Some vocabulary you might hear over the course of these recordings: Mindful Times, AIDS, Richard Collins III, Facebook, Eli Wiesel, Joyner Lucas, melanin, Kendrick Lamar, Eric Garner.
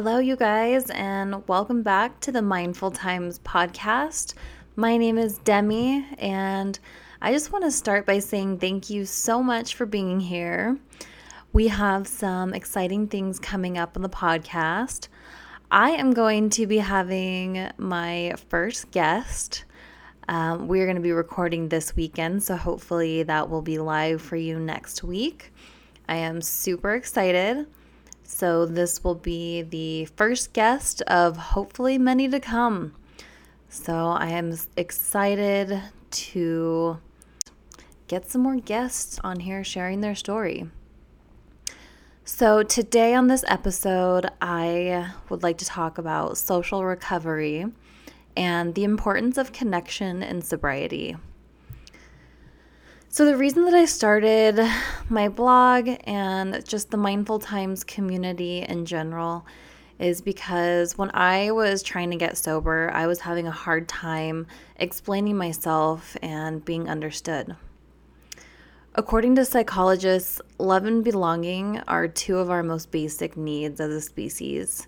Hello, you guys, and welcome back to the Mindful Times podcast. My name is Demi, and I just want to start by saying thank you so much for being here. We have some exciting things coming up on the podcast. I am going to be having my first guest. We're going to be recording this weekend, so hopefully that will be live for you next week. I am super excited. So this will be the first guest of hopefully many to come. So I am excited to get some more guests on here sharing their story. So today on this episode, I would like to talk about social recovery and the importance of connection in sobriety. So the reason that I started my blog and just the Mindful Times community in general is because when I was trying to get sober, I was having a hard time explaining myself and being understood. According to psychologists, love and belonging are two of our most basic needs as a species.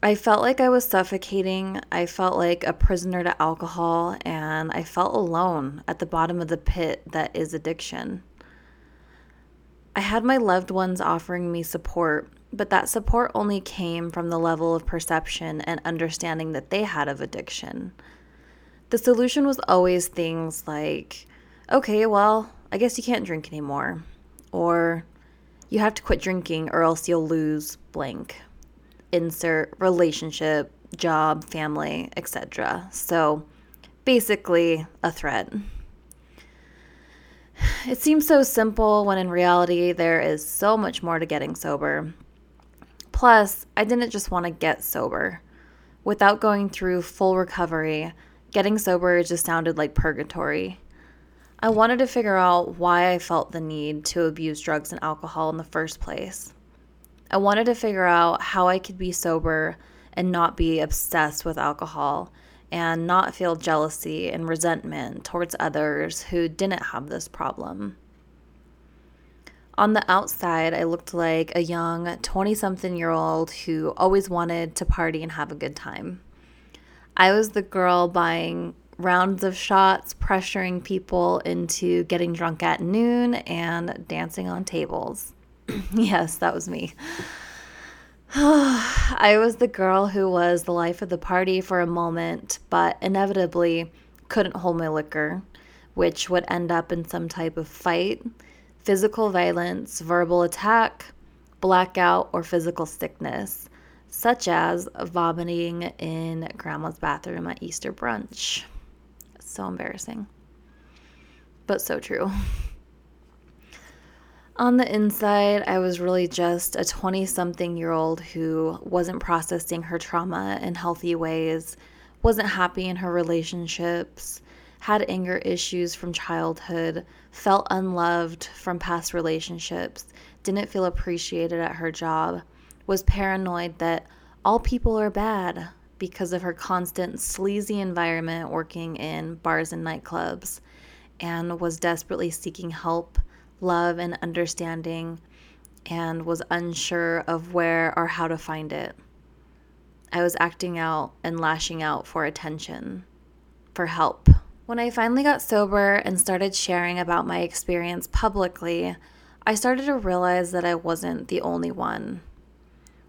I felt like I was suffocating, I felt like a prisoner to alcohol, and I felt alone at the bottom of the pit that is addiction. I had my loved ones offering me support, but that support only came from the level of perception and understanding that they had of addiction. The solution was always things like, okay, well, I guess you can't drink anymore, or you have to quit drinking or else you'll lose blank. Insert relationship, job, family, etc. So basically a threat. It seems so simple when in reality there is so much more to getting sober. Plus, I didn't just want to get sober. Without going through full recovery, getting sober just sounded like purgatory. I wanted to figure out why I felt the need to abuse drugs and alcohol in the first place. I wanted to figure out how I could be sober and not be obsessed with alcohol and not feel jealousy and resentment towards others who didn't have this problem. On the outside, I looked like a young 20-something-year-old who always wanted to party and have a good time. I was the girl buying rounds of shots, pressuring people into getting drunk at noon and dancing on tables. Yes, that was me. I was the girl who was the life of the party for a moment, but inevitably couldn't hold my liquor, which would end up in some type of fight, physical violence, verbal attack, blackout, or physical sickness, such as vomiting in grandma's bathroom at Easter brunch. So embarrassing, but so true. On the inside, I was really just a 20-something-year-old who wasn't processing her trauma in healthy ways, wasn't happy in her relationships, had anger issues from childhood, felt unloved from past relationships, didn't feel appreciated at her job, was paranoid that all people are bad because of her constant sleazy environment working in bars and nightclubs, and was desperately seeking help, love, and understanding, and was unsure of where or how to find it. I was acting out and lashing out for attention, for help. When I finally got sober and started sharing about my experience publicly, I started to realize that I wasn't the only one.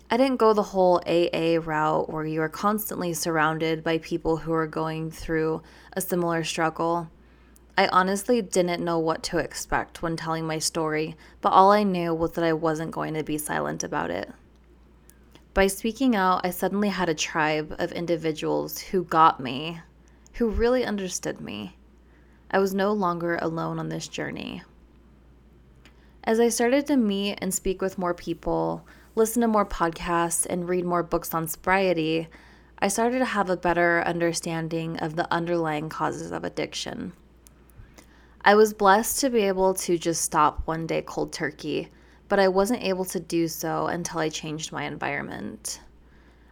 I didn't go the whole AA route where you are constantly surrounded by people who are going through a similar struggle. I honestly didn't know what to expect when telling my story, but all I knew was that I wasn't going to be silent about it. By speaking out, I suddenly had a tribe of individuals who got me, who really understood me. I was no longer alone on this journey. As I started to meet and speak with more people, listen to more podcasts, and read more books on sobriety, I started to have a better understanding of the underlying causes of addiction. I was blessed to be able to just stop one day cold turkey, but I wasn't able to do so until I changed my environment.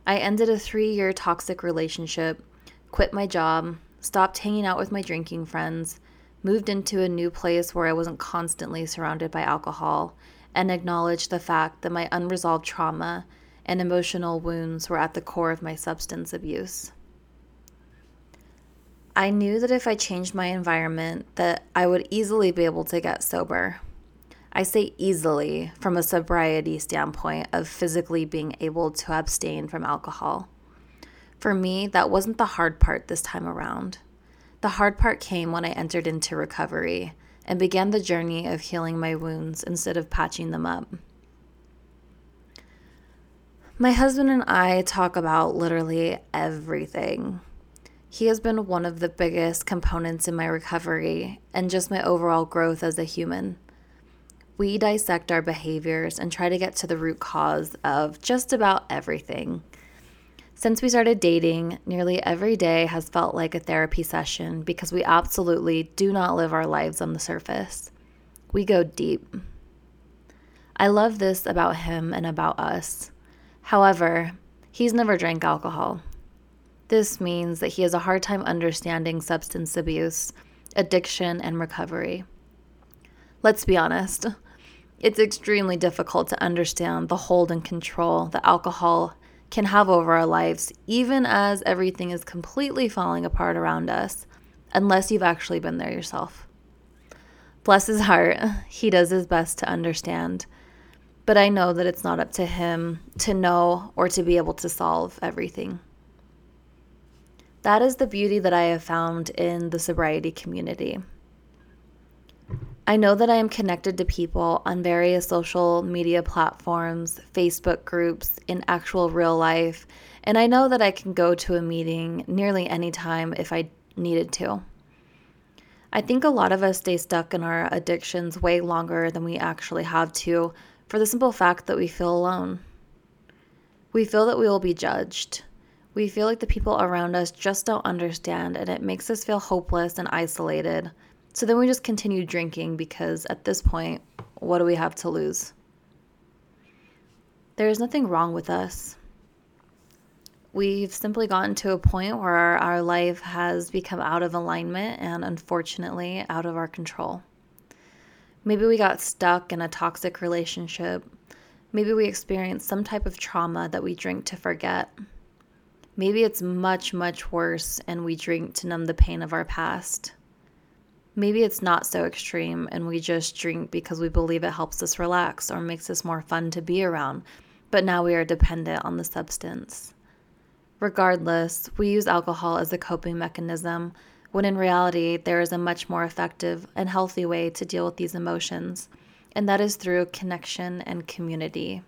I ended a 3-year toxic relationship, quit my job, stopped hanging out with my drinking friends, moved into a new place where I wasn't constantly surrounded by alcohol, and acknowledged the fact that my unresolved trauma and emotional wounds were at the core of my substance abuse. I knew that if I changed my environment that I would easily be able to get sober. I say easily from a sobriety standpoint of physically being able to abstain from alcohol. For me, that wasn't the hard part this time around. The hard part came when I entered into recovery and began the journey of healing my wounds instead of patching them up. My husband and I talk about literally everything. He has been one of the biggest components in my recovery and just my overall growth as a human. We dissect our behaviors and try to get to the root cause of just about everything. Since we started dating, nearly every day has felt like a therapy session because we absolutely do not live our lives on the surface. We go deep. I love this about him and about us. However, he's never drank alcohol. This means that he has a hard time understanding substance abuse, addiction, and recovery. Let's be honest, it's extremely difficult to understand the hold and control that alcohol can have over our lives, even as everything is completely falling apart around us, unless you've actually been there yourself. Bless his heart, he does his best to understand, but I know that it's not up to him to know or to be able to solve everything. That is the beauty that I have found in the sobriety community. I know that I am connected to people on various social media platforms, Facebook groups, in actual real life, and I know that I can go to a meeting nearly any time if I needed to. I think a lot of us stay stuck in our addictions way longer than we actually have to, for the simple fact that we feel alone. We feel that we will be judged. We feel like the people around us just don't understand, and it makes us feel hopeless and isolated. So then we just continue drinking because at this point, what do we have to lose? There is nothing wrong with us. We've simply gotten to a point where our life has become out of alignment and unfortunately out of our control. Maybe we got stuck in a toxic relationship. Maybe we experienced some type of trauma that we drink to forget. Maybe it's much, much worse and we drink to numb the pain of our past. Maybe it's not so extreme and we just drink because we believe it helps us relax or makes us more fun to be around, but now we are dependent on the substance. Regardless, we use alcohol as a coping mechanism, when in reality, there is a much more effective and healthy way to deal with these emotions, and that is through connection and community.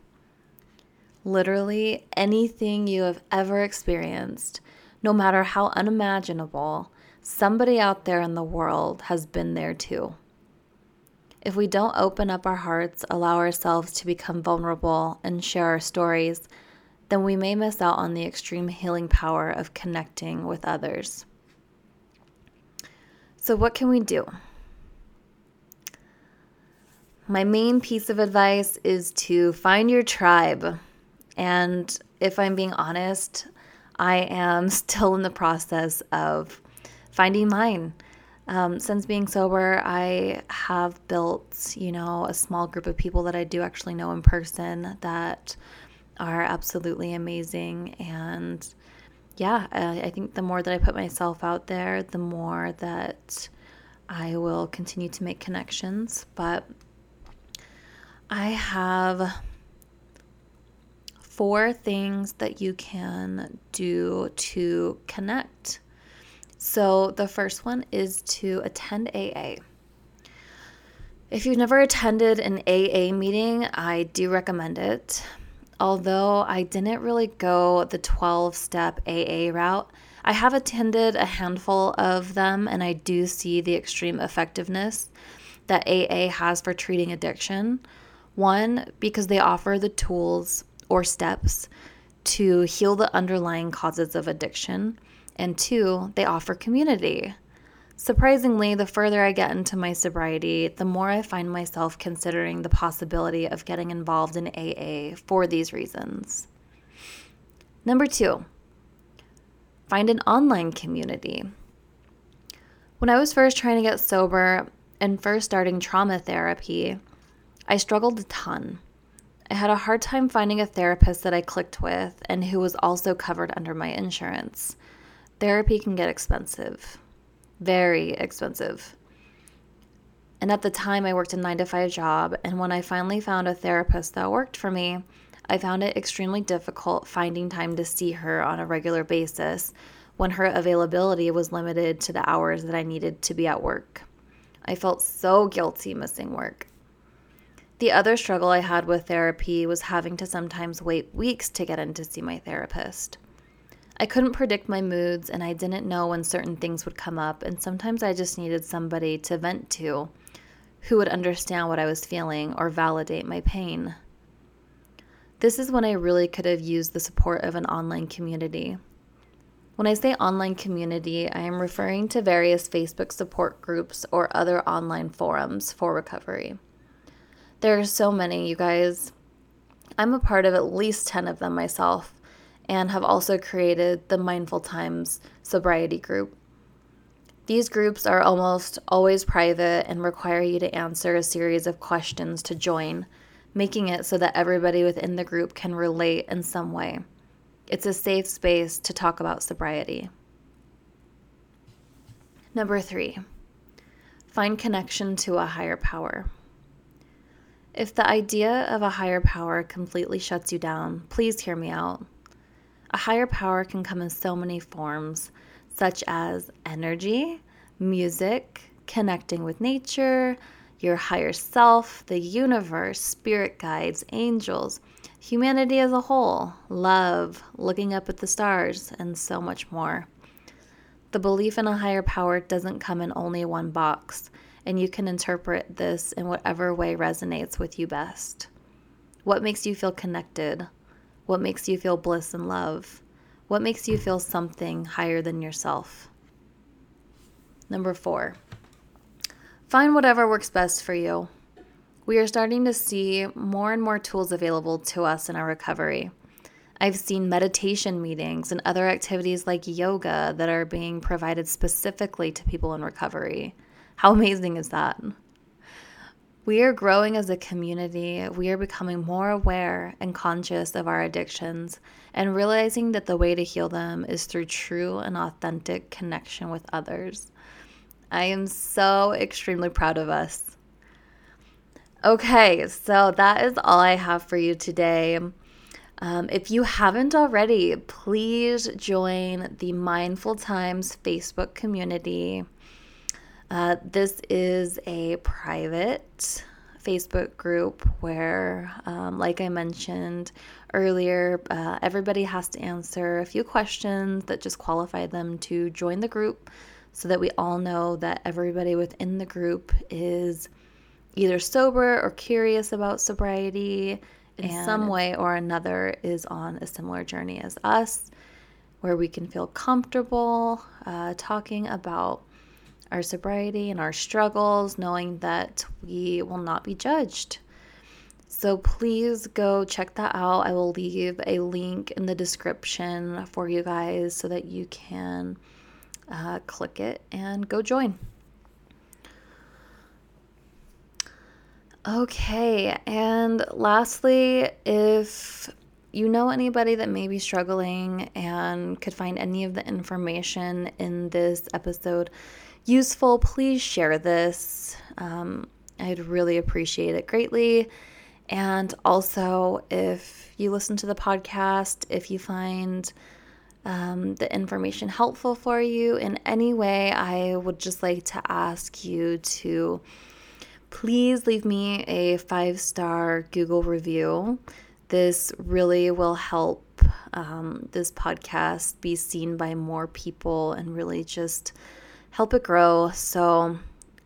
Literally anything you have ever experienced, no matter how unimaginable, somebody out there in the world has been there too. If we don't open up our hearts, allow ourselves to become vulnerable, and share our stories, then we may miss out on the extreme healing power of connecting with others. So what can we do? My main piece of advice is to find your tribe. And if I'm being honest, I am still in the process of finding mine. Since being sober, I have built, a small group of people that I do actually know in person that are absolutely amazing. And I think the more that I put myself out there, the more that I will continue to make connections. But I have 4 things that you can do to connect. So the first one is to attend AA. If you've never attended an AA meeting, I do recommend it. Although I didn't really go the 12-step AA route, I have attended a handful of them, and I do see the extreme effectiveness that AA has for treating addiction. One, because they offer the tools or steps to heal the underlying causes of addiction. And 2, they offer community. Surprisingly, the further I get into my sobriety, the more I find myself considering the possibility of getting involved in AA for these reasons. Number 2, find an online community. When I was first trying to get sober and first starting trauma therapy, I struggled a ton. I had a hard time finding a therapist that I clicked with and who was also covered under my insurance. Therapy can get expensive, very expensive. And at the time, I worked a 9-to-5 job, and when I finally found a therapist that worked for me, I found it extremely difficult finding time to see her on a regular basis when her availability was limited to the hours that I needed to be at work. I felt so guilty missing work. The other struggle I had with therapy was having to sometimes wait weeks to get in to see my therapist. I couldn't predict my moods, and I didn't know when certain things would come up, and sometimes I just needed somebody to vent to who would understand what I was feeling or validate my pain. This is when I really could have used the support of an online community. When I say online community, I am referring to various Facebook support groups or other online forums for recovery. There are so many, you guys. I'm a part of at least 10 of them myself and have also created the Mindful Times sobriety group. These groups are almost always private and require you to answer a series of questions to join, making it so that everybody within the group can relate in some way. It's a safe space to talk about sobriety. Number 3, find connection to a higher power. If the idea of a higher power completely shuts you down, please hear me out. A higher power can come in so many forms, such as energy, music, connecting with nature, your higher self, the universe, spirit guides, angels, humanity as a whole, love, looking up at the stars, and so much more. The belief in a higher power doesn't come in only one box, and you can interpret this in whatever way resonates with you best. What makes you feel connected? What makes you feel bliss and love? What makes you feel something higher than yourself? Number 4. Find whatever works best for you. We are starting to see more and more tools available to us in our recovery. I've seen meditation meetings and other activities like yoga that are being provided specifically to people in recovery. How amazing is that? We are growing as a community. We are becoming more aware and conscious of our addictions and realizing that the way to heal them is through true and authentic connection with others. I am so extremely proud of us. Okay, so that is all I have for you today. If you haven't already, please join the Mindful Times Facebook community. This is a private Facebook group where, like I mentioned earlier, everybody has to answer a few questions that just qualify them to join the group, so that we all know that everybody within the group is either sober or curious about sobriety in some way or another, is on a similar journey as us, where we can feel comfortable talking about our sobriety and our struggles, knowing that we will not be judged. So please go check that out. I will leave a link in the description for you guys so that you can click it and go join. Okay, and lastly, if you know anybody that may be struggling and could find any of the information in this episode useful, please share this. I'd really appreciate it greatly. And also, if you listen to the podcast, if you find the information helpful for you in any way, I would just like to ask you to please leave me a 5-star Google review. This really will help this podcast be seen by more people and really just help it grow. So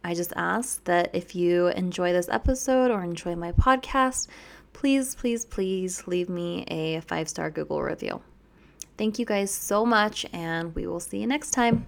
I just ask that if you enjoy this episode or enjoy my podcast, please, please, please leave me a 5-star Google review. Thank you guys so much, and we will see you next time.